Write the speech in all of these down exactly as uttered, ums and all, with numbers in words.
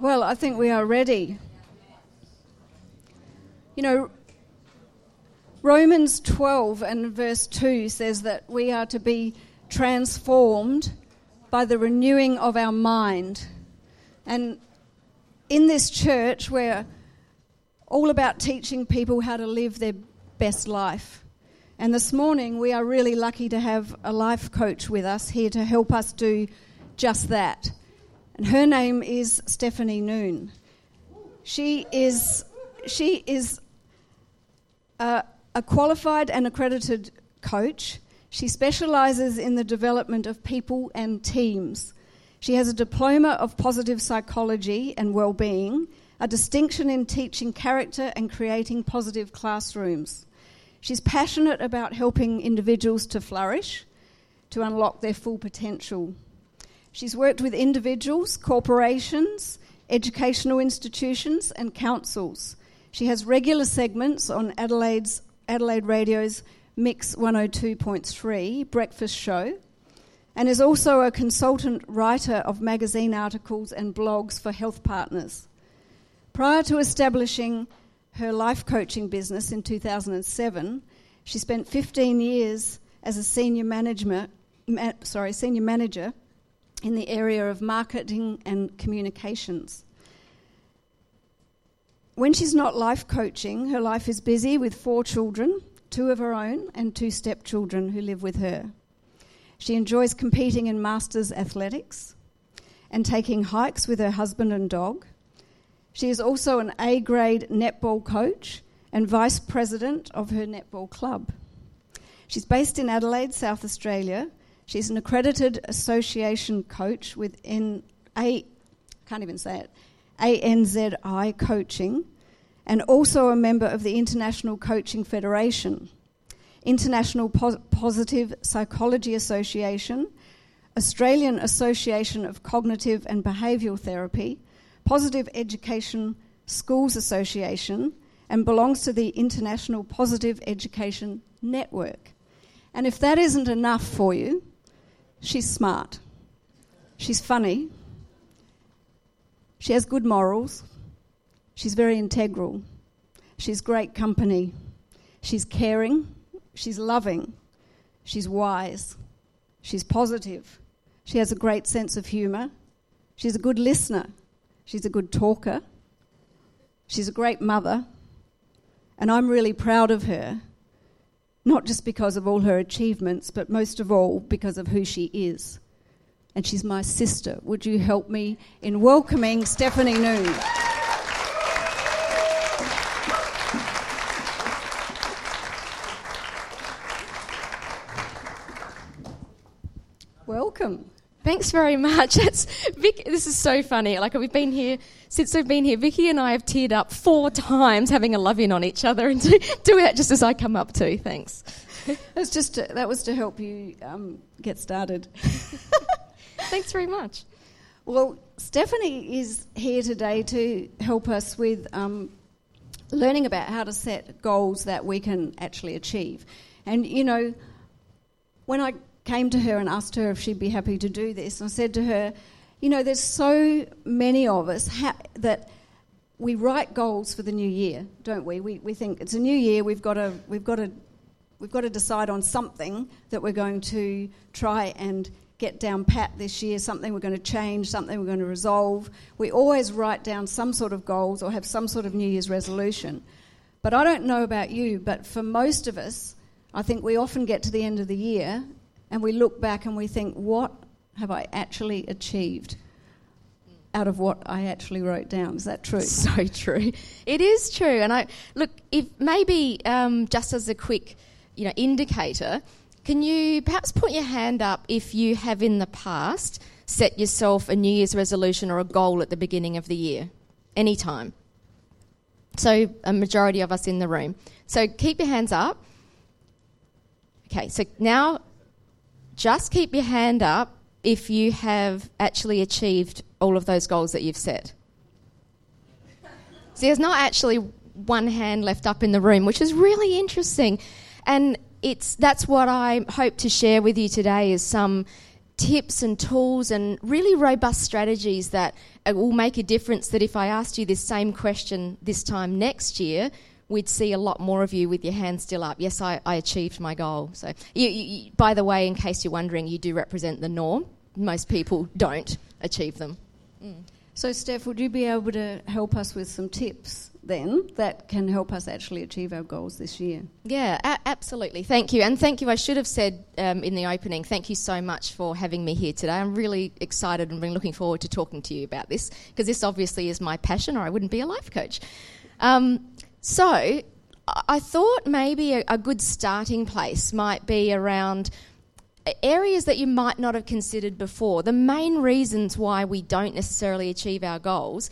Well, I think we are ready. You know, Romans twelve and verse two says that we are to be transformed by the renewing of our mind. And in this church, we're all about teaching people how to live their best life. And this morning, we are really lucky to have a life coach with us here to help us do just that. And her name is Stephanie Noon. She is she is a, a qualified and accredited coach. She specialises in the development of people and teams. She has a diploma of positive psychology and well-being, a distinction in teaching character and creating positive classrooms. She's passionate about helping individuals to flourish, to unlock their full potential. She's worked with individuals, corporations, educational institutions and councils. She has regular segments on Adelaide's, Adelaide Radio's Mix one oh two point three breakfast show, and is also a consultant writer of magazine articles and blogs for health partners. Prior to establishing her life coaching business in two thousand seven, she spent fifteen years as a senior management, ma- sorry, senior manager in the area of marketing and communications. When she's not life coaching, her life is busy with four children, two of her own and two stepchildren who live with her. She enjoys competing in masters athletics and taking hikes with her husband and dog. She is also an A-grade netball coach and vice president of her netball club. She's based in Adelaide, South Australia. She's an accredited association coach within A, can't even say it, A N Z I Coaching, and also a member of the International Coaching Federation, International Pos- Positive Psychology Association, Australian Association of Cognitive and Behavioural Therapy, Positive Education Schools Association, and belongs to the International Positive Education Network. And if that isn't enough for you, she's smart, she's funny, she has good morals, she's very integral, she's great company, she's caring, she's loving, she's wise, she's positive, she has a great sense of humour, she's a good listener, she's a good talker, she's a great mother, and I'm really proud of her, not just because of all her achievements, but most of all because of who she is. And she's my sister. Would you help me in welcoming Stephanie Noon? Welcome. Thanks very much. That's, Vic, this is so funny. Like, we've been here, since we've been here, Vicky and I have teared up four times having a love-in on each other, and do, do that just as I come up to. Thanks. That's just to, that was to help you um, get started. Thanks very much. Well, Stephanie is here today to help us with um, learning about how to set goals that we can actually achieve. And, you know, when I came to her and asked her if she'd be happy to do this. I said to her, you know, there's so many of us ha- that we write goals for the new year, don't we? We we think it's a new year. We've got to we've got to we've got to decide on something that we're going to try and get down pat this year. Something we're going to change. Something we're going to resolve. We always write down some sort of goals or have some sort of New Year's resolution. But I don't know about you, but for most of us, I think we often get to the end of the year. And we look back and we think, what have I actually achieved out of what I actually wrote down? Is that true? So true. It is true. And I look, if maybe um, just as a quick, you know, indicator, can you perhaps put your hand up if you have in the past set yourself a New Year's resolution or a goal at the beginning of the year, any time? So a majority of us in the room. So keep your hands up. Okay, so now... just keep your hand up if you have actually achieved all of those goals that you've set. So there's not actually one hand left up in the room, which is really interesting. And it's that's what I hope to share with you today is some tips and tools and really robust strategies that will make a difference, that if I asked you this same question this time next year, we'd see a lot more of you with your hands still up. Yes, I, I achieved my goal. So, you, you, by the way, in case you're wondering, you do represent the norm. Most people don't achieve them. Mm. So, Steph, would you be able to help us with some tips then that can help us actually achieve our goals this year? Yeah, a- absolutely. Thank you. And thank you. I should have said um, in the opening, thank you so much for having me here today. I'm really excited and really looking forward to talking to you about this, because this obviously is my passion, or I wouldn't be a life coach. Um, so I thought maybe a, a good starting place might be around areas that you might not have considered before. The main reasons why we don't necessarily achieve our goals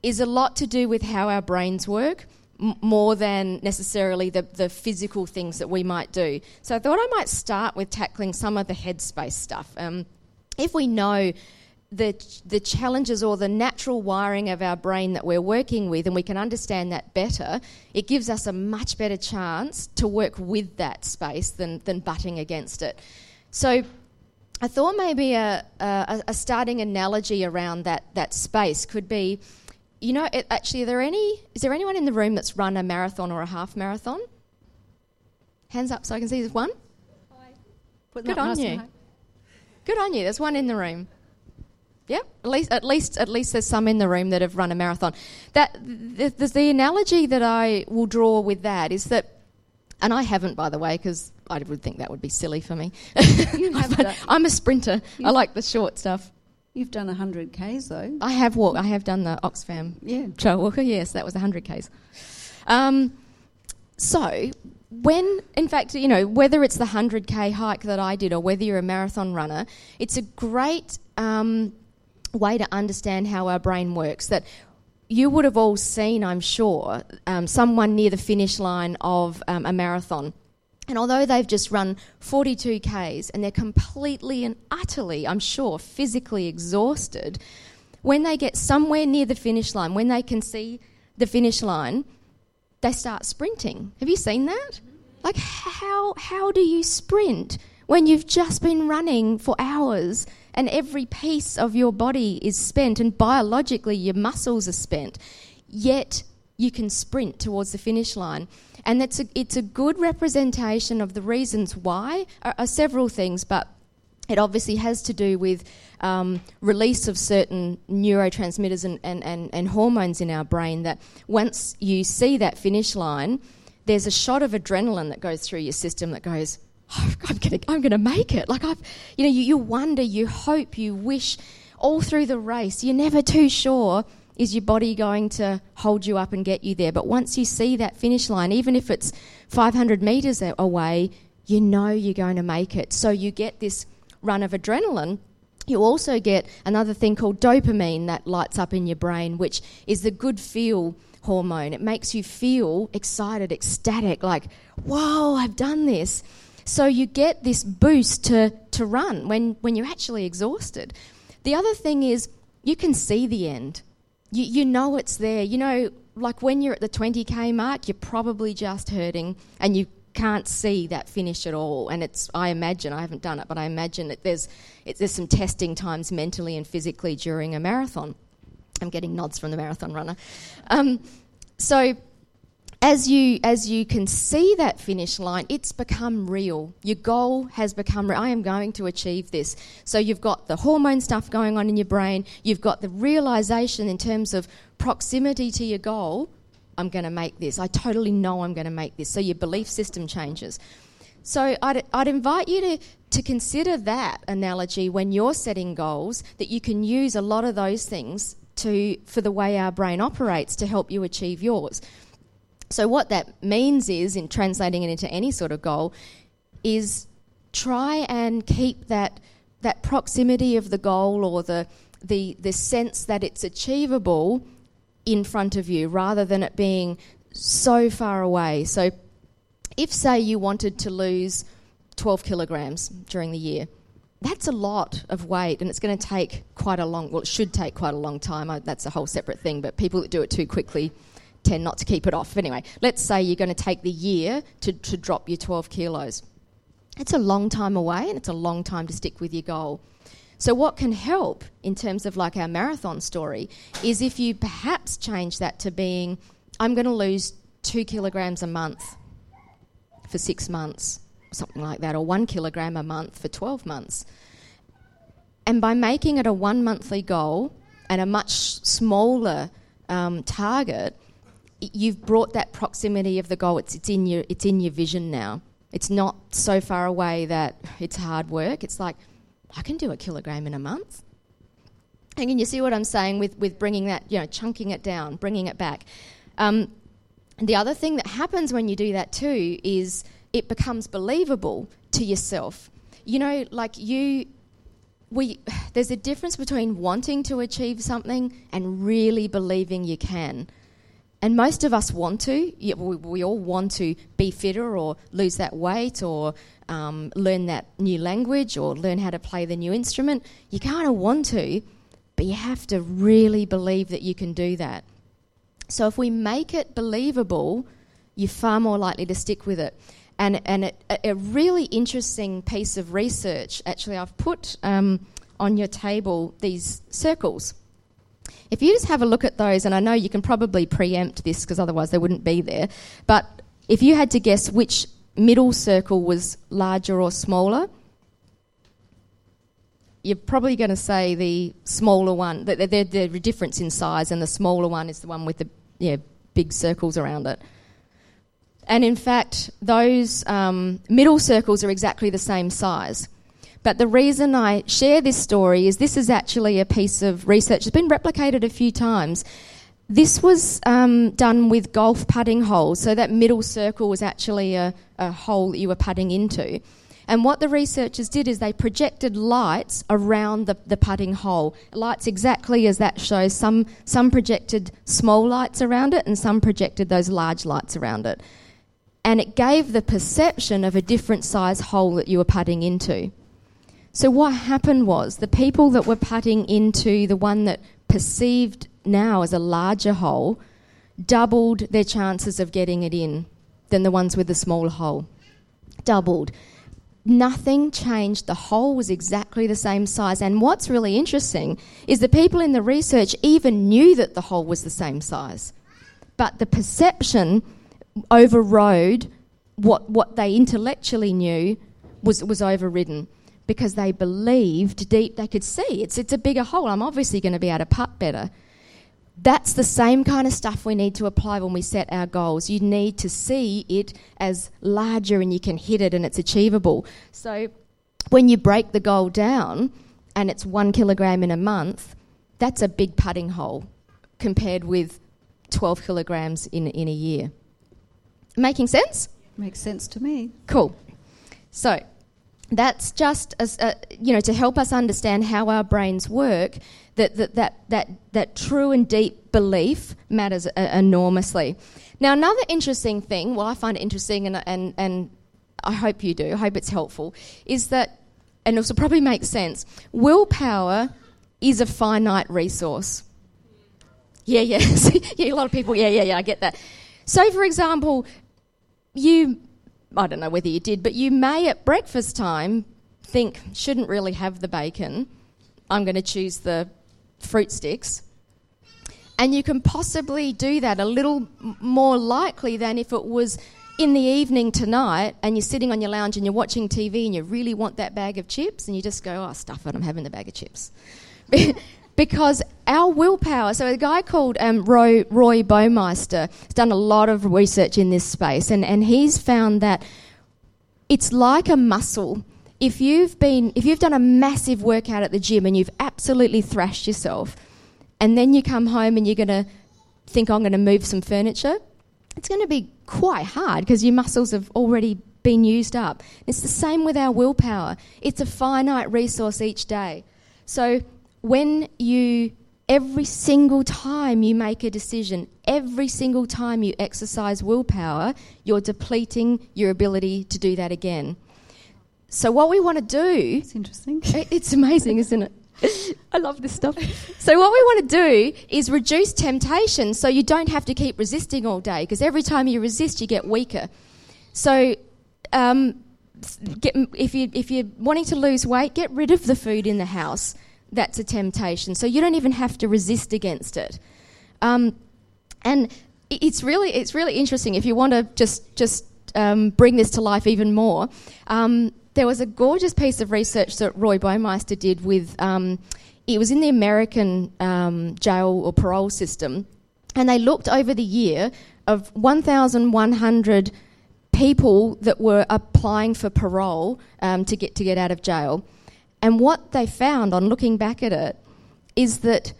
is a lot to do with how our brains work, m- more than necessarily the, the physical things that we might do. So I thought I might start with tackling some of the headspace stuff. Um, if we know the ch- the challenges or the natural wiring of our brain that we're working with, and we can understand that better, it gives us a much better chance to work with that space than, than butting against it. So I thought maybe a, a, a starting analogy around that, that space could be, you know, it, actually, are there any? Is there anyone in the room that's run a marathon or a half marathon? Hands up so I can see. There's one. Good on you. Good on you. There's one in the room. Yeah, at least, at least, at least, there's some in the room that have run a marathon. That the, the, the analogy that I will draw with that is that, and I haven't, by the way, because I would think that would be silly for me. You have I'm a sprinter. You've I like the short stuff. You've done one hundred kays though. I have walked. I have done the Oxfam yeah. trail walker. Yes, that was one hundred kays. Um, so when, in fact, you know, whether it's the one hundred k hike that I did or whether you're a marathon runner, it's a great um, way to understand how our brain works. That you would have all seen, I'm sure, um, someone near the finish line of um, a marathon. And although they've just run forty-two kays and they're completely and utterly, I'm sure, physically exhausted, when they get somewhere near the finish line, when they can see the finish line, they start sprinting. Have you seen that? Like, how how do you sprint when you've just been running for hours and every piece of your body is spent and biologically your muscles are spent, yet you can sprint towards the finish line? And that's a, it's a good representation of the reasons why are, are several things, but it obviously has to do with um, release of certain neurotransmitters and, and, and, and hormones in our brain, that once you see that finish line, there's a shot of adrenaline that goes through your system that goes, oh, I'm gonna, I'm gonna make it. Like I've, you know, you, you wonder, you hope, you wish all through the race. You're never too sure. Is your body going to hold you up and get you there? But once you see that finish line, even if it's five hundred metres away, you know you're going to make it. So you get this run of adrenaline. You also get another thing called dopamine that lights up in your brain, which is the good feel hormone. It makes you feel excited, ecstatic, like, whoa, I've done this. So you get this boost to, to run when, when you're actually exhausted. The other thing is you can see the end. You you know it's there. You know, like when you're at the twenty k mark, you're probably just hurting and you can't see that finish at all. And it's, I imagine, I haven't done it, but I imagine that there's it, there's some testing times mentally and physically during a marathon. I'm getting nods from the marathon runner. Um, so as you as you can see that finish line, it's become real. Your goal has become real. I am going to achieve this. So you've got the hormone stuff going on in your brain. You've got the realisation in terms of proximity to your goal. I'm going to make this. I totally know I'm going to make this. So your belief system changes. So I'd, I'd invite you to, to consider that analogy when you're setting goals, that you can use a lot of those things to for the way our brain operates to help you achieve yours. So what that means is, in translating it into any sort of goal, is try and keep that that proximity of the goal or the the the sense that it's achievable in front of you, rather than it being so far away. So if, say, you wanted to lose twelve kilograms during the year, that's a lot of weight, and it's going to take quite a long, well, it should take quite a long time. I, that's a whole separate thing, but people that do it too quickly tend not to keep it off. Anyway, let's say you're going to take the year to, to drop your twelve kilos. It's a long time away and it's a long time to stick with your goal. So what can help in terms of like our marathon story is if you perhaps change that to being, I'm going to lose two kilograms a month for six months, something like that, or one kilogram a month for twelve months. And by making it a one-monthly goal and a much smaller um, target, you've brought that proximity of the goal. It's it's in your it's in your vision now. It's not so far away that it's hard work. It's like, I can do a kilogram in a month. And can you see what I'm saying with, with bringing that, you know, chunking it down, bringing it back? Um, the other thing that happens when you do that too is it becomes believable to yourself. You know, like you, we, there's a difference between wanting to achieve something and really believing you can. And most of us want to, yeah, we, we all want to be fitter or lose that weight or um, learn that new language or learn how to play the new instrument. You kind of want to, but you have to really believe that you can do that. So if we make it believable, you're far more likely to stick with it. And, and it, a really interesting piece of research, actually, I've put um, on your table these circles. If you just have a look at those, and I know you can probably preempt this because otherwise they wouldn't be there, but if you had to guess which middle circle was larger or smaller, you're probably going to say the smaller one. They're, they're, they're a difference in size, and the smaller one is the one with the yeah, big circles around it. And in fact, those um, middle circles are exactly the same size. But the reason I share this story is this is actually a piece of research that's been replicated a few times. This was um, done with golf putting holes, so that middle circle was actually a, a hole that you were putting into. And what the researchers did is they projected lights around the, the putting hole, lights exactly as that shows. Some, some projected small lights around it and some projected those large lights around it. And it gave the perception of a different size hole that you were putting into. So what happened was the people that were putting into the one that perceived now as a larger hole doubled their chances of getting it in than the ones with the small hole. Doubled. Nothing changed. The hole was exactly the same size. And what's really interesting is the people in the research even knew that the hole was the same size. But the perception overrode what what they intellectually knew was was overridden. Because they believed deep, they could see it's it's a bigger hole. I'm obviously going to be able to putt better. That's the same kind of stuff we need to apply when we set our goals. You need to see it as larger and you can hit it and it's achievable. So when you break the goal down and it's one kilogram in a month, that's a big putting hole compared with twelve kilograms in, in a year. Making sense? Makes sense to me. Cool. So that's just, as, uh, you know, to help us understand how our brains work, that that that that, that true and deep belief matters uh, enormously. Now, another interesting thing, well, I find it interesting and, and, and I hope you do, I hope it's helpful, is that, and this will probably make sense, willpower is a finite resource. Yeah, yeah, yeah, a lot of people, yeah, yeah, yeah, I get that. So, for example, you... I don't know whether you did, but you may at breakfast time think, shouldn't really have the bacon, I'm going to choose the fruit sticks. And you can possibly do that a little more likely than if it was in the evening tonight and you're sitting on your lounge and you're watching T V and you really want that bag of chips and you just go, oh, stuff it, I'm having the bag of chips. Because our willpower, so a guy called um, Roy, Roy Baumeister has done a lot of research in this space, and, and he's found that it's like a muscle. If you've been, if you've done a massive workout at the gym and you've absolutely thrashed yourself, and then you come home and you're going to think, oh, I'm going to move some furniture, it's going to be quite hard because your muscles have already been used up. It's the same with our willpower. It's a finite resource each day. So when you, every single time you make a decision, every single time you exercise willpower, you're depleting your ability to do that again. So what we want to do... It's interesting. It's amazing, isn't it? I love this stuff. So what we want to do is reduce temptation so you don't have to keep resisting all day, because every time you resist, you get weaker. So... Um, get, if you if you're wanting to lose weight, get rid of the food in the house. That's a temptation. So you don't even have to resist against it. Um, and it's really it's really interesting. If you want to just just um, bring this to life even more, um, there was a gorgeous piece of research that Roy Baumeister did with. Um, it was in the American um, jail or parole system, and they looked over the year of one thousand one hundred people that were applying for parole um, to get to get out of jail. And what they found on looking back at it is that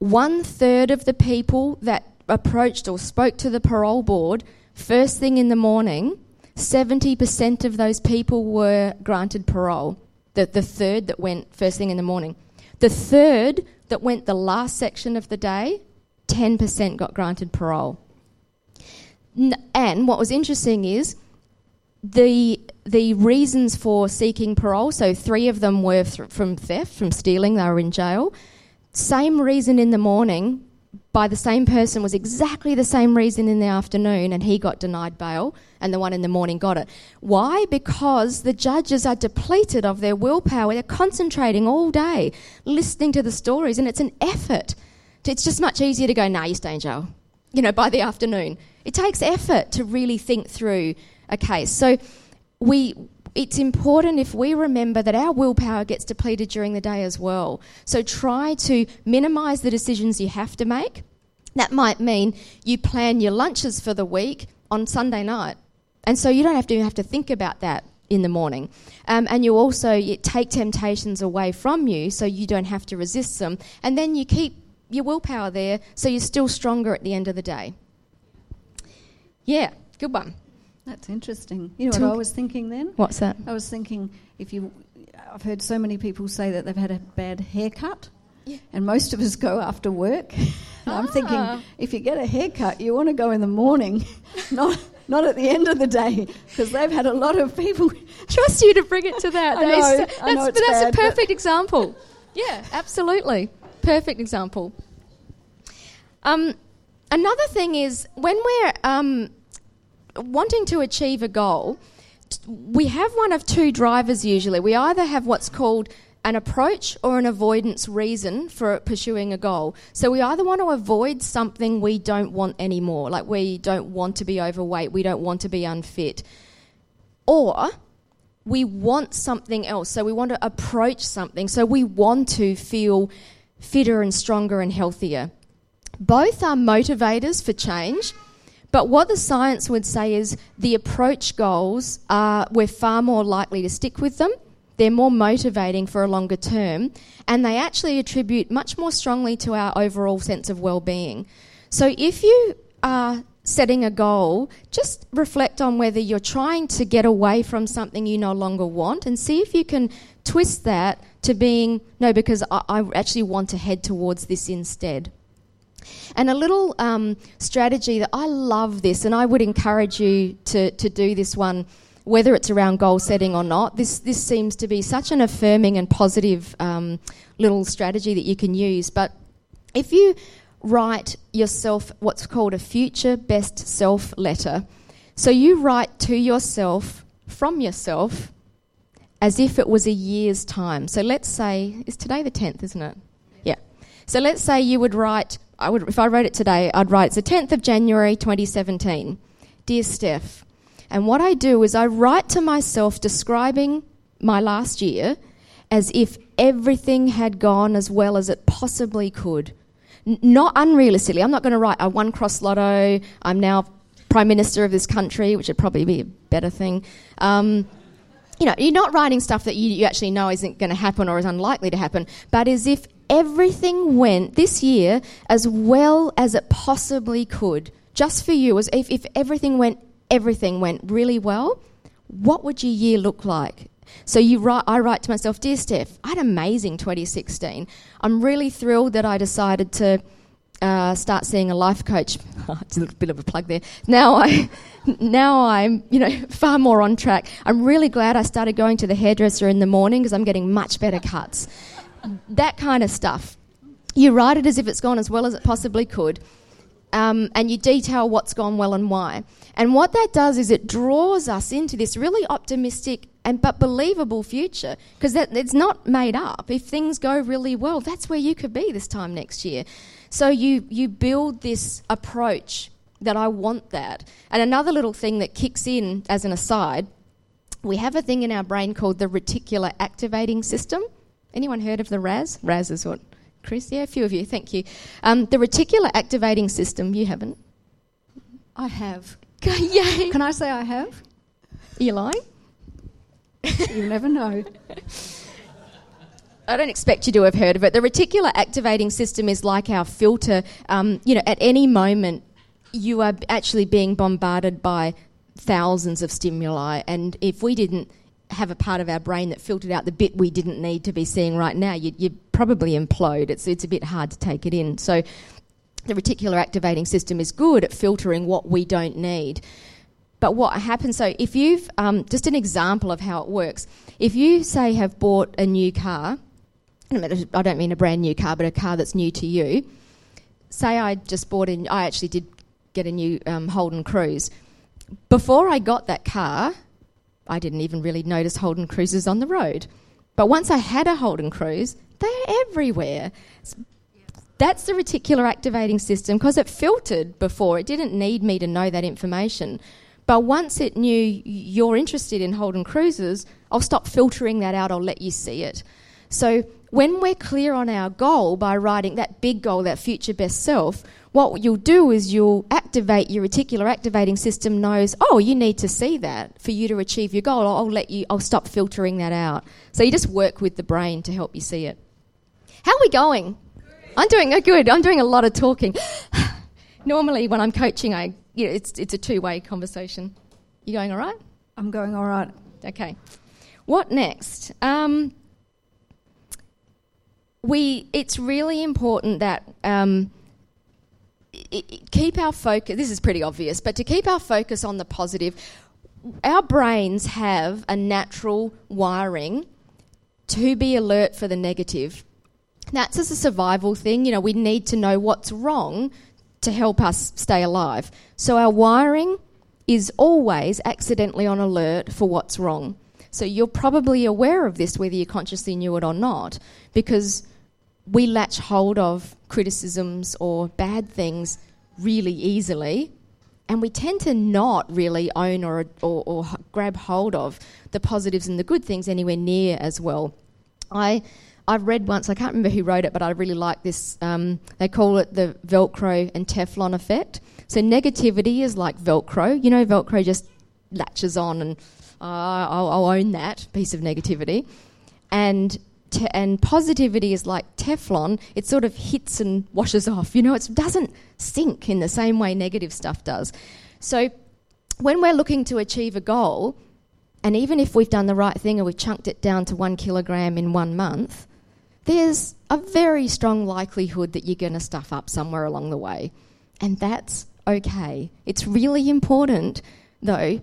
one third of the people that approached or spoke to the parole board first thing in the morning, seventy percent of those people were granted parole, the, the third that went first thing in the morning. The third that went the last section of the day, ten percent got granted parole. And what was interesting is the the reasons for seeking parole, so three of them were th- from theft, from stealing, they were in jail. Same reason in the morning by the same person was exactly the same reason in the afternoon, and he got denied bail and the one in the morning got it. Why? Because the judges are depleted of their willpower. They're concentrating all day, listening to the stories, and it's an effort. It's just much easier to go, nah, you stay in jail, you know, by the afternoon. It takes effort to really think through a case. So we it's important if we remember that our willpower gets depleted during the day as well. So try to minimise the decisions you have to make. That might mean you plan your lunches for the week on Sunday night. And so you don't have to have to think about that in the morning. Um, and you also you take temptations away from you so you don't have to resist them. And then you keep your willpower there so you're still stronger at the end of the day. Yeah, good one. That's interesting. You know what I was thinking then? What's that? I was thinking if you... I've heard so many people say that they've had a bad haircut, yeah. And most of us go after work. And ah. I'm thinking if you get a haircut, you want to go in the morning, not not at the end of the day, because they've had a lot of people... Trust you to bring it to that. I know, so, that's I know it's that's bad, a perfect example. Yeah, absolutely. Perfect example. Um... Another thing is when we're um, wanting to achieve a goal, we have one of two drivers usually. We either have what's called an approach or an avoidance reason for pursuing a goal. So we either want to avoid something we don't want anymore, like we don't want to be overweight, we don't want to be unfit, or we want something else. So we want to approach something. So we want to feel fitter and stronger and healthier. Both are motivators for change, but what the science would say is the approach goals, are we're far more likely to stick with them, they're more motivating for a longer term, and they actually attribute much more strongly to our overall sense of well-being. So if you are setting a goal, just reflect on whether you're trying to get away from something you no longer want and see if you can twist that to being, no, because I, I actually want to head towards this instead. And a little um, strategy that I love this, and I would encourage you to, to do this one, whether it's around goal setting or not. This this seems to be such an affirming and positive um, little strategy that you can use. But if you write yourself what's called a future best self letter, so you write to yourself from yourself as if it was a year's time. So let's say, is today the tenth, isn't it? Yeah. So let's say you would write... I would, if I wrote it today, I'd write, it's the tenth of January twenty seventeen. Dear Steph, and what I do is I write to myself describing my last year as if everything had gone as well as it possibly could. N- not unrealistically. I'm not going to write, I won Cross Lotto, I'm now Prime Minister of this country, which would probably be a better thing. Um, you know, you're not writing stuff that you, you actually know isn't going to happen or is unlikely to happen, but as if everything went this year as well as it possibly could, just for you. As if, if everything went, everything went really well, what would your year look like? So you write, I write to myself, dear Steph, I had an amazing twenty sixteen. I'm really thrilled that I decided to uh, start seeing a life coach. It's a little bit of a plug there. Now I, now I'm, you know, far more on track. I'm really glad I started going to the hairdresser in the morning because I'm getting much better cuts. That kind of stuff. You write it as if it's gone as well as it possibly could, um, and you detail what's gone well and why. And what that does is it draws us into this really optimistic and but believable future, because it's not made up. If things go really well, that's where you could be this time next year. So you you build this approach that I want that. And another little thing that kicks in as an aside, we have a thing in our brain called the reticular activating system. Anyone heard of the R A S? R A S is what? Chris, yeah, a few of you, thank you. Um, the reticular activating system, you haven't? I have. Yay. Can I say I have? Are you lying? You'll never know. I don't expect you to have heard of it. The reticular activating system is like our filter. Um, you know, at any moment, you are actually being bombarded by thousands of stimuli, and if we didn't have a part of our brain that filtered out the bit we didn't need to be seeing right now, you'd, you'd probably implode. It's it's a bit hard to take it in. So the reticular activating system is good at filtering what we don't need. But what happens, so if you've, um, just an example of how it works, if you, say, have bought a new car, I don't mean a brand new car, but a car that's new to you, say I just bought, in, I actually did get a new um, Holden Cruze. Before I got that car, I didn't even really notice Holden Cruzes on the road. But once I had a Holden Cruze, they're everywhere. It's That's the reticular activating system, because it filtered before. It didn't need me to know that information. But once it knew you're interested in Holden Cruzes, I'll stop filtering that out. I'll let you see it. So when we're clear on our goal by writing that big goal, that future best self, what you'll do is you'll activate your reticular activating system knows, oh, you need to see that for you to achieve your goal. I'll let you, I'll stop filtering that out. So you just work with the brain to help you see it. How are we going? I'm doing oh good. I'm doing a lot of talking. Normally, when I'm coaching, I you know, it's it's a two-way conversation. You going all right? I'm going all right. Okay. What next? Um, we. It's really important that um, it, it keep our focus. This is pretty obvious, but to keep our focus on the positive. Our brains have a natural wiring to be alert for the negative. That's as a survival thing. You know, we need to know what's wrong to help us stay alive. So our wiring is always accidentally on alert for what's wrong. So you're probably aware of this, whether you consciously knew it or not, because we latch hold of criticisms or bad things really easily, and we tend to not really own or, or, or grab hold of the positives and the good things anywhere near as well. I... I've read once, I can't remember who wrote it, but I really like this. Um, they call it the Velcro and Teflon effect. So negativity is like Velcro. You know, Velcro just latches on and uh, I'll, I'll own that piece of negativity. And te- and positivity is like Teflon. It sort of hits and washes off. You know, it doesn't sink in the same way negative stuff does. So when we're looking to achieve a goal, and even if we've done the right thing and we've chunked it down to one kilogram in one month, there's a very strong likelihood that you're going to stuff up somewhere along the way. And that's okay. It's really important, though,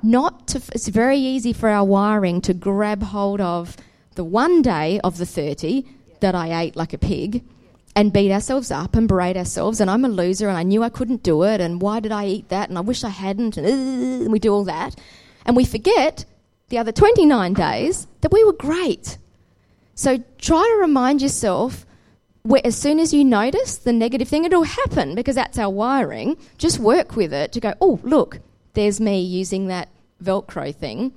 not to... F- it's very easy for our wiring to grab hold of the one day of the thirty that I ate like a pig and beat ourselves up and berate ourselves and I'm a loser and I knew I couldn't do it and why did I eat that and I wish I hadn't and we do all that. And we forget the other twenty-nine days that we were great. So try to remind yourself, where, as soon as you notice the negative thing, it'll happen because that's our wiring. Just work with it to go, oh, look, there's me using that Velcro thing.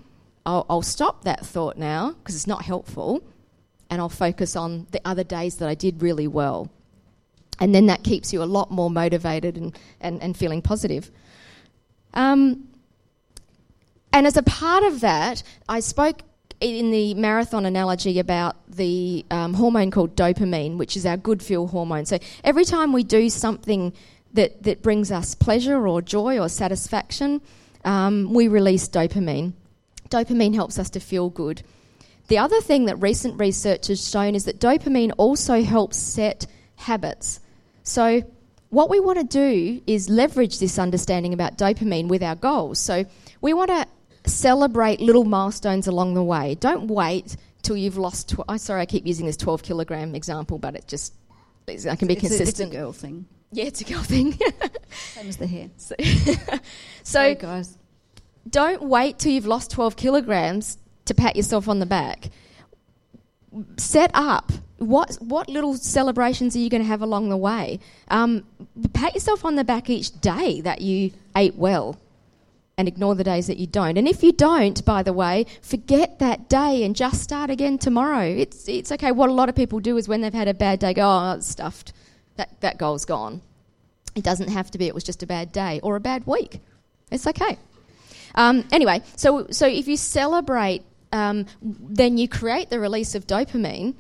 I'll, I'll stop that thought now because it's not helpful and I'll focus on the other days that I did really well. And then that keeps you a lot more motivated and, and, and feeling positive. Um, and as a part of that, I spoke... in the marathon analogy about the um, hormone called dopamine, which is our good feel hormone. So every time we do something that, that brings us pleasure or joy or satisfaction, um, we release dopamine. Dopamine helps us to feel good. The other thing that recent research has shown is that dopamine also helps set habits. So what we want to do is leverage this understanding about dopamine with our goals. So we want to celebrate little milestones along the way. Don't wait till you've lost... Tw- I'm sorry, I keep using this twelve kilogram example, but it just... I can be it's consistent. A, it's a girl thing. Yeah, it's a girl thing. Same as the hair. So, so, sorry, guys. don't wait till you've lost twelve kilograms to pat yourself on the back. Set up. What what little celebrations are you going to have along the way? Um, pat yourself on the back each day that you ate well, and ignore the days that you don't. And if you don't, by the way, forget that day and just start again tomorrow. It's it's okay. What a lot of people do is when they've had a bad day, go, oh, it's stuffed. That, that goal's gone. It doesn't have to be. It was just a bad day or a bad week. It's okay. Um, anyway, so so if you celebrate, um, then you create the release of dopamine.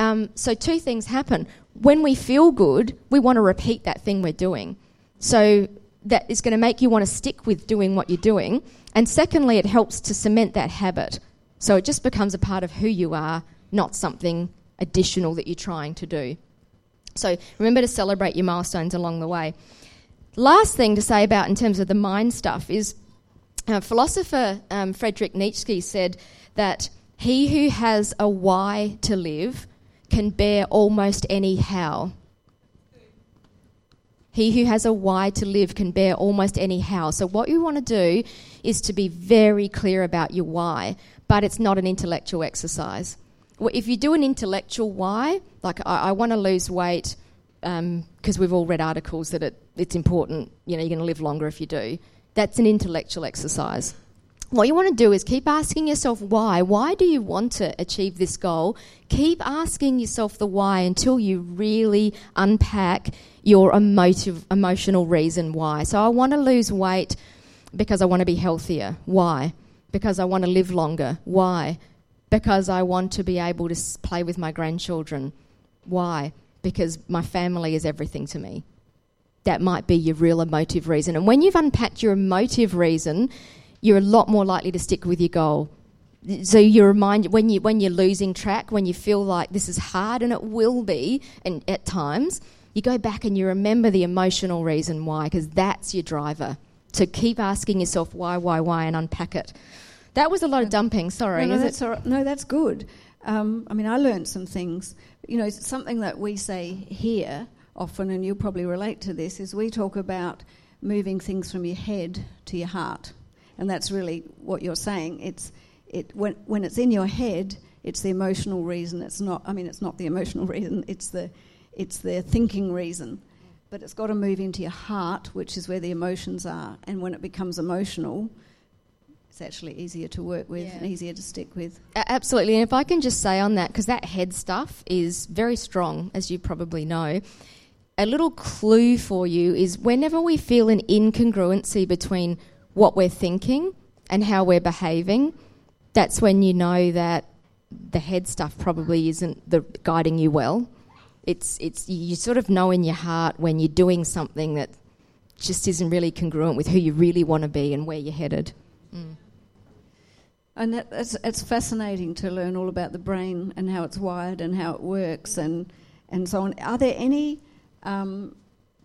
Um, so two things happen. When we feel good, we want to repeat that thing we're doing. So that is going to make you want to stick with doing what you're doing. And secondly, it helps to cement that habit. So it just becomes a part of who you are, not something additional that you're trying to do. So remember to celebrate your milestones along the way. Last thing to say about in terms of the mind stuff is uh, philosopher um, Friedrich Nietzsche said that he who has a why to live can bear almost any how. He who has a why to live can bear almost any how. So what you want to do is to be very clear about your why, but it's not an intellectual exercise. Well, if you do an intellectual why, like I, I want to lose weight because um, we've all read articles that it, it's important, you know, you're going to live longer if you do. That's an intellectual exercise. What you want to do is keep asking yourself why. Why do you want to achieve this goal? Keep asking yourself the why until you really unpack your emotive, emotional reason why. So I want to lose weight because I want to be healthier. Why? Because I want to live longer. Why? Because I want to be able to play with my grandchildren. Why? Because my family is everything to me. That might be your real emotive reason. And when you've unpacked your emotive reason, you're a lot more likely to stick with your goal. So you're reminded when you when you're losing track, when you feel like this is hard, and it will be, and at times you go back and you remember the emotional reason why, because that's your driver. So keep asking yourself why, why, why, and unpack it. That was a lot of dumping. Sorry, no, no, is that's it? All right. No, that's good. Um, I mean, I learned some things. You know, it's something that we say here often, and you'll probably relate to this, is we talk about moving things from your head to your heart. And that's really what you're saying. It's it when when it's in your head, it's the emotional reason. It's not. I mean, it's not the emotional reason. It's the it's the thinking reason. But it's got to move into your heart, which is where the emotions are. And when it becomes emotional, it's actually easier to work with, yeah, and easier to stick with. Absolutely. And if I can just say on that, because that head stuff is very strong, as you probably know. A little clue for you is whenever we feel an incongruency between what we're thinking and how we're behaving, that's when you know that the head stuff probably isn't the guiding you well. It's it's you sort of know in your heart when you're doing something that just isn't really congruent with who you really want to be and where you're headed. Mm. And that, that's it's fascinating to learn all about the brain and how it's wired and how it works and and so on. Are there any um,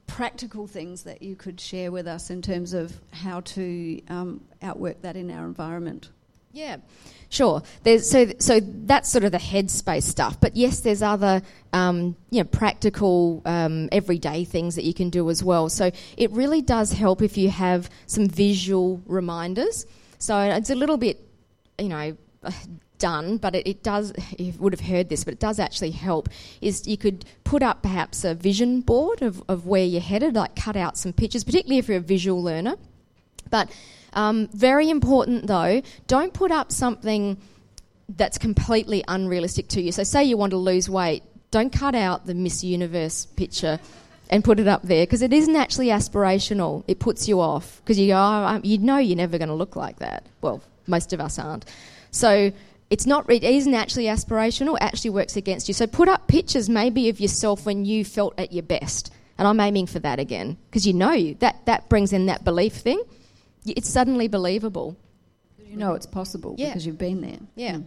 practical things that you could share with us in terms of how to um, outwork that in our environment? Yeah, sure. There's, so, so that's sort of the headspace stuff. But yes, there's other, um, you know, practical, um, everyday things that you can do as well. So it really does help if you have some visual reminders. So it's a little bit, you know, done, but it, it does, you would have heard this, but it does actually help, is you could put up perhaps a vision board of, of where you're headed, like cut out some pictures, particularly if you're a visual learner. But um, very important though, don't put up something that's completely unrealistic to you. So say you want to lose weight, don't cut out the Miss Universe picture and put it up there, because it isn't actually aspirational. It puts you off, because you go, oh, you know you're never going to look like that. Well, most of us aren't. So It's not. It isn't actually aspirational. It actually works against you. So put up pictures maybe of yourself when you felt at your best. And I'm aiming for that again, because you know you, that that brings in that belief thing. It's suddenly believable. You know it's possible, yeah, because you've been there. Yeah. Mm.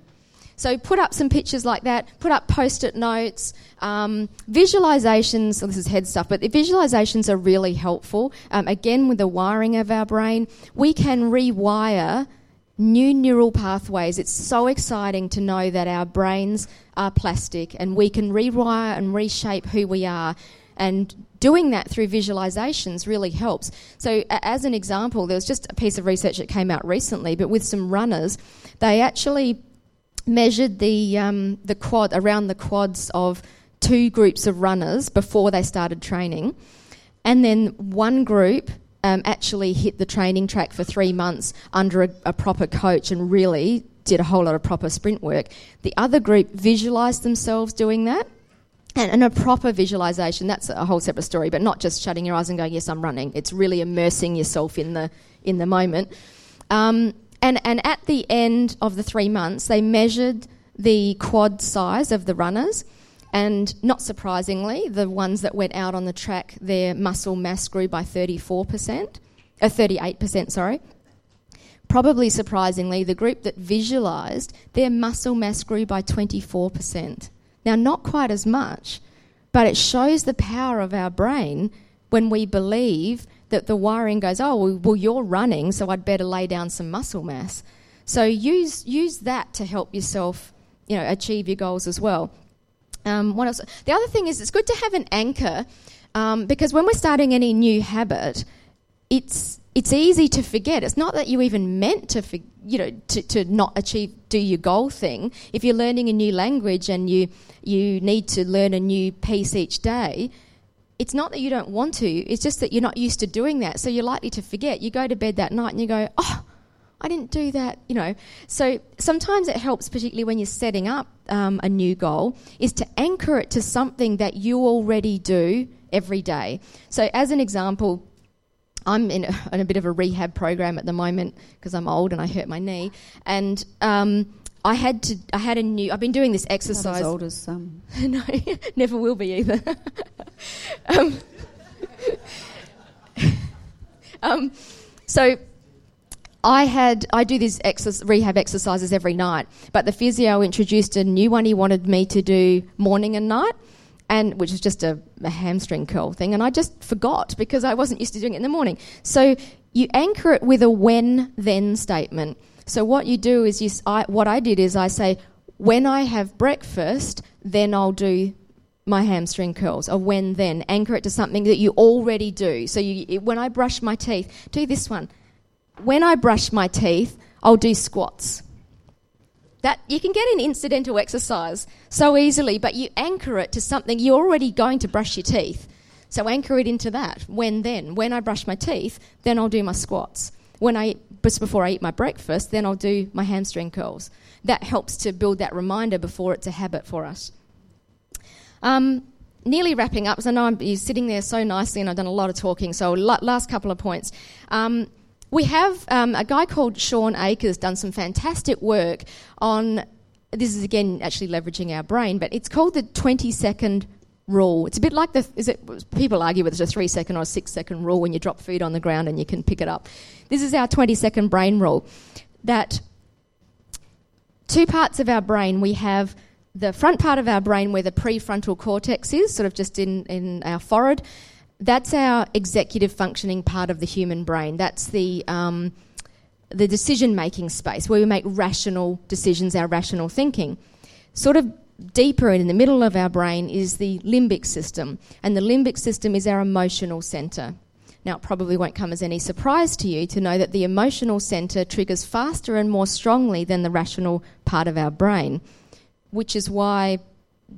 So put up some pictures like that. Put up post-it notes, um, visualizations. So this is head stuff, but the visualizations are really helpful. Um, again, with the wiring of our brain, we can rewire new neural pathways. It's so exciting to know that our brains are plastic and we can rewire and reshape who we are. And doing that through visualizations really helps. So uh, as an example, there was just a piece of research that came out recently, but with some runners, they actually measured the um, the quad around the quads of two groups of runners before they started training, and then one group um, actually hit the training track for three months under a, a proper coach and really did a whole lot of proper sprint work. The other group visualised themselves doing that, and, and a proper visualisation, that's a whole separate story, but not just shutting your eyes and going, yes, I'm running. It's really immersing yourself in the in the moment. Um, and, and at the end of the three months, they measured the quad size of the runners. And not surprisingly, the ones that went out on the track, their muscle mass grew by thirty-four percent, uh, thirty-eight percent, sorry. Probably surprisingly, the group that visualised, their muscle mass grew by twenty-four percent. Now, not quite as much, but it shows the power of our brain when we believe that the wiring goes, oh, well, you're running, so I'd better lay down some muscle mass. So use use that to help yourself, you know, achieve your goals as well. Um, what else? The other thing is it's good to have an anchor um, because when we're starting any new habit, it's it's easy to forget. It's not that you even meant to, you know, to, to not achieve, do your goal thing. If you're learning a new language and you you need to learn a new piece each day, it's not that you don't want to. It's just that you're not used to doing that, so you're likely to forget. You go to bed that night and you go, oh, I didn't do that, you know. So sometimes it helps, particularly when you're setting up um, a new goal, is to anchor it to something that you already do every day. So as an example, I'm in a, in a bit of a rehab program at the moment because I'm old and I hurt my knee, and um, I had to. I had a new. I've been doing this exercise. Not as old as some. No, never will be either. um, um, so. I had I do these exor- rehab exercises every night, but the physio introduced a new one he wanted me to do morning and night, and which is just a, a hamstring curl thing, and I just forgot because I wasn't used to doing it in the morning. So you anchor it with a when-then statement. So what you do is you I, what I did is I say, when I have breakfast, then I'll do my hamstring curls, or when-then. Anchor it to something that you already do. So you, when I brush my teeth, do this one. When I brush my teeth, I'll do squats. That you can get an incidental exercise so easily, but you anchor it to something you're already going to brush your teeth. So anchor it into that. When then? When I brush my teeth, then I'll do my squats. When I just before I eat my breakfast, then I'll do my hamstring curls. That helps to build that reminder before it's a habit for us. Um, nearly wrapping up, because I know I'm, you're sitting there so nicely, and I've done a lot of talking. So last couple of points. Um, We have um, a guy called Sean Aker done some fantastic work on, this is again actually leveraging our brain, but it's called the twenty second rule. It's a bit like the, is it, people argue whether it's a three second or a six second rule when you drop food on the ground and you can pick it up. This is our twenty second brain rule, that two parts of our brain, we have the front part of our brain where the prefrontal cortex is, sort of just in, in our forehead. That's our executive functioning part of the human brain. That's the um, the decision-making space where we make rational decisions, our rational thinking. Sort of deeper in the middle of our brain is the limbic system, and the limbic system is our emotional centre. Now, it probably won't come as any surprise to you to know that the emotional centre triggers faster and more strongly than the rational part of our brain, which is why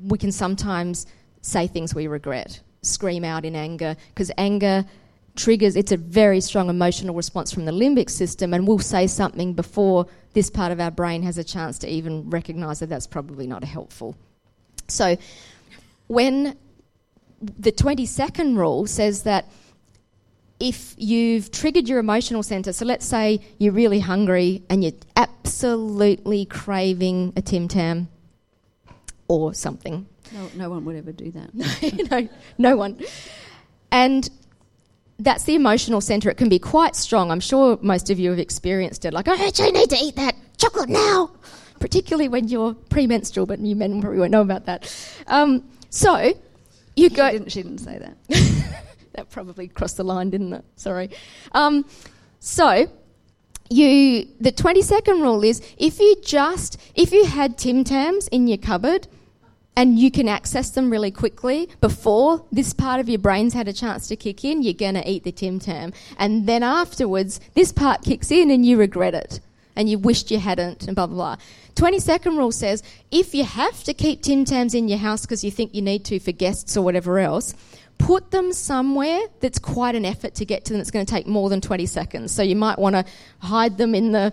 we can sometimes say things we regret. Scream out in anger, because anger triggers, it's a very strong emotional response from the limbic system, and we'll say something before this part of our brain has a chance to even recognise that that's probably not helpful. So when the twenty second rule says that if you've triggered your emotional centre, so let's say you're really hungry and you're absolutely craving a Tim Tam or something. No, no one would ever do that. no, no, no one. And that's the emotional centre. It can be quite strong. I'm sure most of you have experienced it. Like, I actually need to eat that chocolate now, particularly when you're premenstrual, but you men probably won't know about that. Um, so you she go... Didn't, she didn't say that. That probably crossed the line, didn't it? Sorry. Um, so... You, the twenty second rule is if you just, if you had Tim Tams in your cupboard and you can access them really quickly before this part of your brain's had a chance to kick in, you're going to eat the Tim Tam. And then afterwards, this part kicks in and you regret it and you wished you hadn't and blah, blah, blah. twenty-second rule says if you have to keep Tim Tams in your house because you think you need to for guests or whatever else, put them somewhere that's quite an effort to get to them. It's going to take more than twenty seconds. So you might want to hide them in the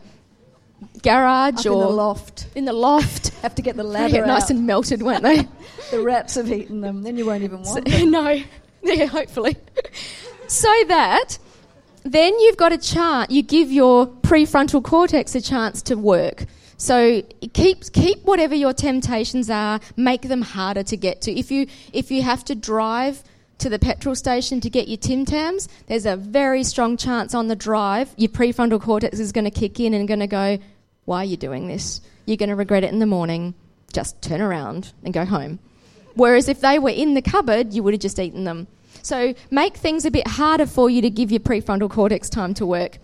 garage Up or in the loft. In the loft. Have to get the ladder out. Nice and melted, weren't they? The rats have eaten them. Then you won't even want so, them. No. Yeah, hopefully. So that then you've got a chance. You give your prefrontal cortex a chance to work. So keep keep whatever your temptations are. Make them harder to get to. If you if you have to drive to the petrol station to get your Tim Tams, there's a very strong chance on the drive your prefrontal cortex is going to kick in and going to go, why are you doing this? You're going to regret it in the morning. Just turn around and go home. Whereas if they were in the cupboard, you would have just eaten them. So make things a bit harder for you to give your prefrontal cortex time to work.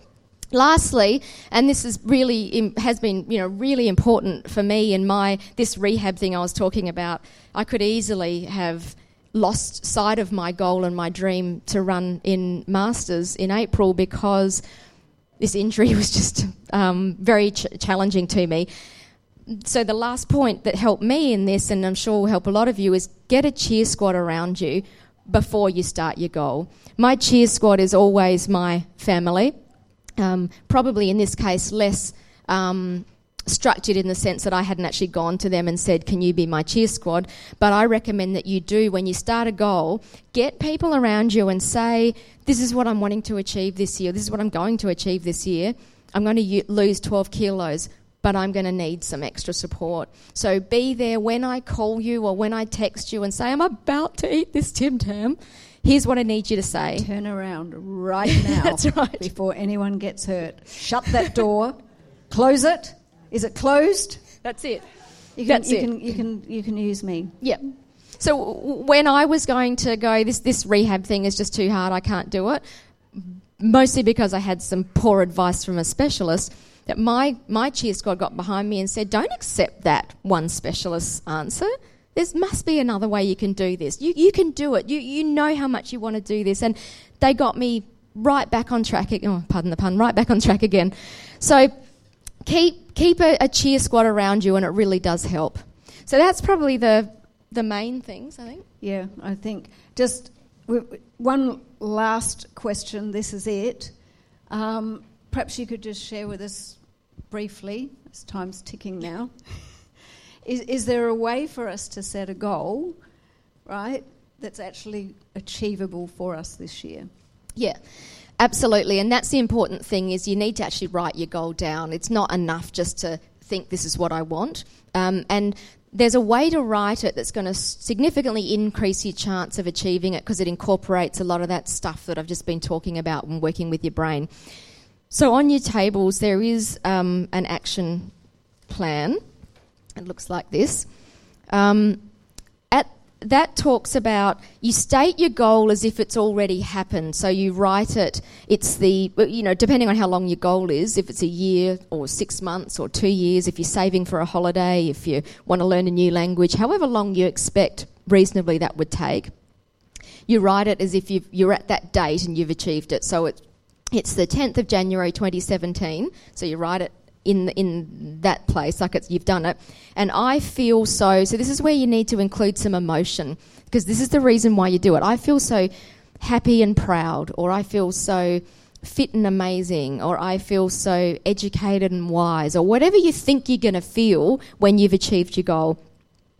Lastly, and this is really im- has been you know really important for me in my this rehab thing I was talking about, I could easily have lost sight of my goal and my dream to run in Masters in April because this injury was just um, very ch- challenging to me. So the last point that helped me in this, and I'm sure will help a lot of you, is get a cheer squad around you before you start your goal. My cheer squad is always my family, um, probably in this case less um, structured in the sense that I hadn't actually gone to them and said, can you be my cheer squad? But I recommend that you do, when you start a goal, get people around you and say, this is what I'm wanting to achieve this year, this is what I'm going to achieve this year. I'm going to u- lose twelve kilos, but I'm going to need some extra support. So be there when I call you or when I text you and say, I'm about to eat this Tim Tam. Here's what I need you to say. Turn around right now. That's right. Before anyone gets hurt. Shut that door. Close it. Is it closed? That's it. You can, That's you it. Can, you can, you can use me. Yeah. So w- when I was going to go, this, this rehab thing is just too hard, I can't do it, mostly because I had some poor advice from a specialist, that my, my cheer squad got behind me and said, don't accept that one specialist's answer. There must be another way you can do this. You, you can do it. You, you know how much you want to do this. And they got me right back on track. Oh, pardon the pun, right back on track again. So Keep keep a, a cheer squad around you, and it really does help. So that's probably the the main things, I think. Yeah, I think. Just w- one last question. This is it. Um, perhaps you could just share with us briefly, as time's ticking now, is, is there a way for us to set a goal, right, that's actually achievable for us this year? Yeah. Absolutely, and that's the important thing, is you need to actually write your goal down. It's not enough just to think this is what I want. Um, and there's a way to write it that's going to significantly increase your chance of achieving it because it incorporates a lot of that stuff that I've just been talking about when working with your brain. So on your tables there is um, an action plan. It looks like this. Um, at That talks about, you state your goal as if it's already happened. So you write it, it's the, you know, depending on how long your goal is, if it's a year or six months or two years, if you're saving for a holiday, if you want to learn a new language, however long you expect reasonably that would take, you write it as if you've, you're at that date and you've achieved it. So it, it's the tenth of January twenty seventeen, so you write it in in that place, like it's, you've done it. And I feel so, so this is where you need to include some emotion, because this is the reason why you do it. I feel so happy and proud, or I feel so fit and amazing, or I feel so educated and wise, or whatever you think you're going to feel when you've achieved your goal.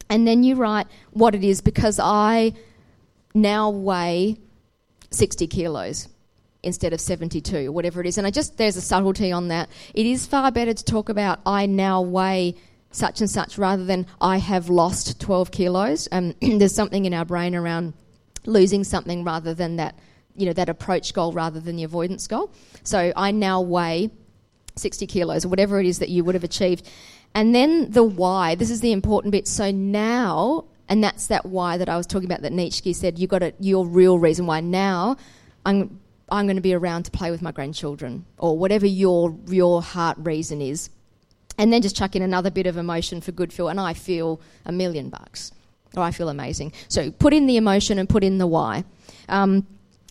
And then you write what it is, because I now weigh sixty kilos. Instead of seventy-two, whatever it is. And I just, there's a subtlety on that. It is far better to talk about I now weigh such and such rather than I have lost twelve kilos. Um, there's something in our brain around losing something rather than that, you know, that approach goal rather than the avoidance goal. So I now weigh sixty kilos, or whatever it is that you would have achieved. And then the why, this is the important bit. So now, and that's that why that I was talking about that Nietzsche said, you got a, your real reason why. Now I'm I'm going to be around to play with my grandchildren, or whatever your your heart reason is. And then just chuck in another bit of emotion for good feel, and I feel a million bucks. Oh, I feel amazing. So put in the emotion and put in the why. Um,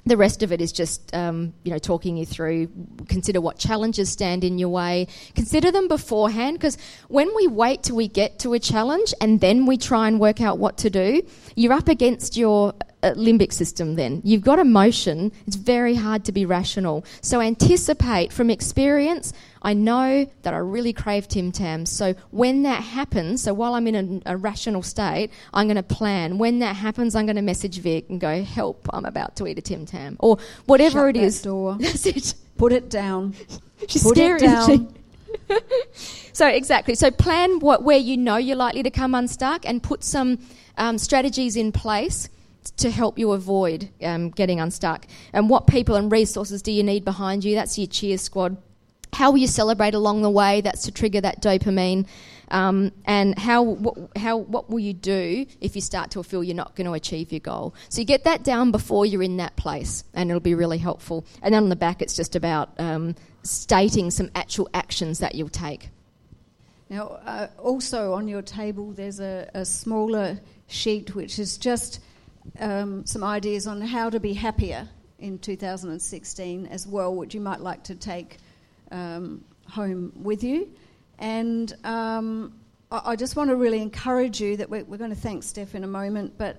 the rest of it is just, um, you know, talking you through, consider what challenges stand in your way. Consider them beforehand, because when we wait till we get to a challenge and then we try and work out what to do, you're up against your uh, limbic system then. You've got emotion. It's very hard to be rational. So anticipate from experience. I know that I really crave Tim Tam. So when that happens, so while I'm in a, a rational state, I'm going to plan. When that happens, I'm going to message Vic and go, help, I'm about to eat a Tim Tam. Or whatever Shut it that is. Door. That's it. Put it down. She's Put scary, it down. So exactly. So plan what where you know you're likely to come unstuck and put some um, strategies in place to help you avoid um, getting unstuck. And what people and resources do you need behind you? That's your cheer squad. How will you celebrate along the way? That's to trigger that dopamine. Um, and how what, how what will you do if you start to feel you're not going to achieve your goal? So you get that down before you're in that place, and it'll be really helpful. And then on the back, it's just about um, stating some actual actions that you'll take. Now, uh, also on your table, there's a, a smaller sheet which is just um, some ideas on how to be happier in two thousand sixteen as well, which you might like to take Um, home with you. And um, I, I just want to really encourage you that we're, we're going to thank Steph in a moment, but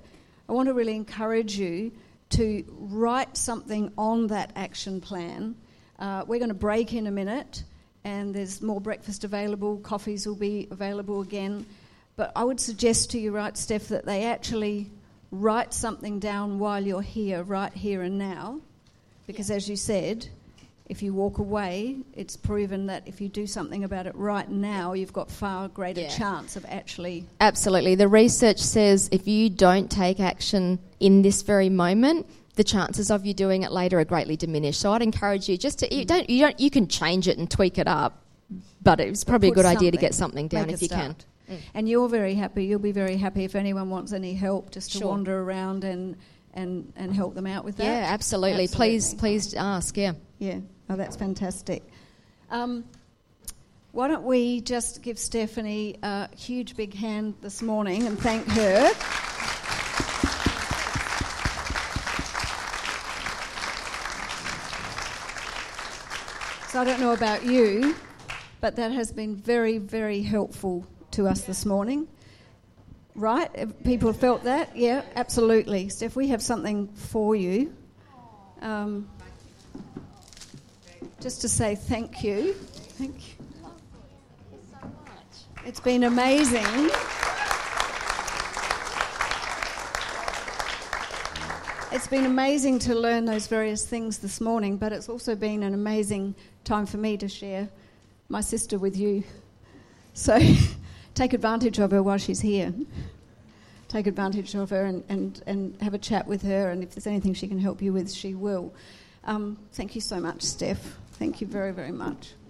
I want to really encourage you to write something on that action plan. Uh, we're going to break in a minute, and there's more breakfast available, coffees will be available again, but I would suggest to you, right, Steph, that they actually write something down while you're here, right here and now, because yeah. as you said, if you walk away, it's proven that if you do something about it right now, you've got far greater yeah. chance of actually... Absolutely. The research says if you don't take action in this very moment, the chances of you doing it later are greatly diminished. So I'd encourage you just to... You don't. You don't. You can change it and tweak it up, but it's probably a good idea to get something down if you can. Mm. And you're very happy. You'll be very happy if anyone wants any help just to sure. wander around and, and, and help them out with that. Yeah, absolutely. absolutely. Please, please ask, yeah. Yeah. Oh, that's fantastic. Um, why don't we just give Stephanie a huge big hand this morning and thank her. So I don't know about you, but that has been very, very helpful to us this morning. Right? If people felt that? Yeah, absolutely. Steph, we have something for you. Um Just to say thank you. Thank you. Thank you so much. It's been amazing. It's been amazing to learn those various things this morning, but it's also been an amazing time for me to share my sister with you. So take advantage of her while she's here. Take advantage of her and, and, and have a chat with her, and if there's anything she can help you with, she will. Um, thank you so much, Steph. Thank you very, very much.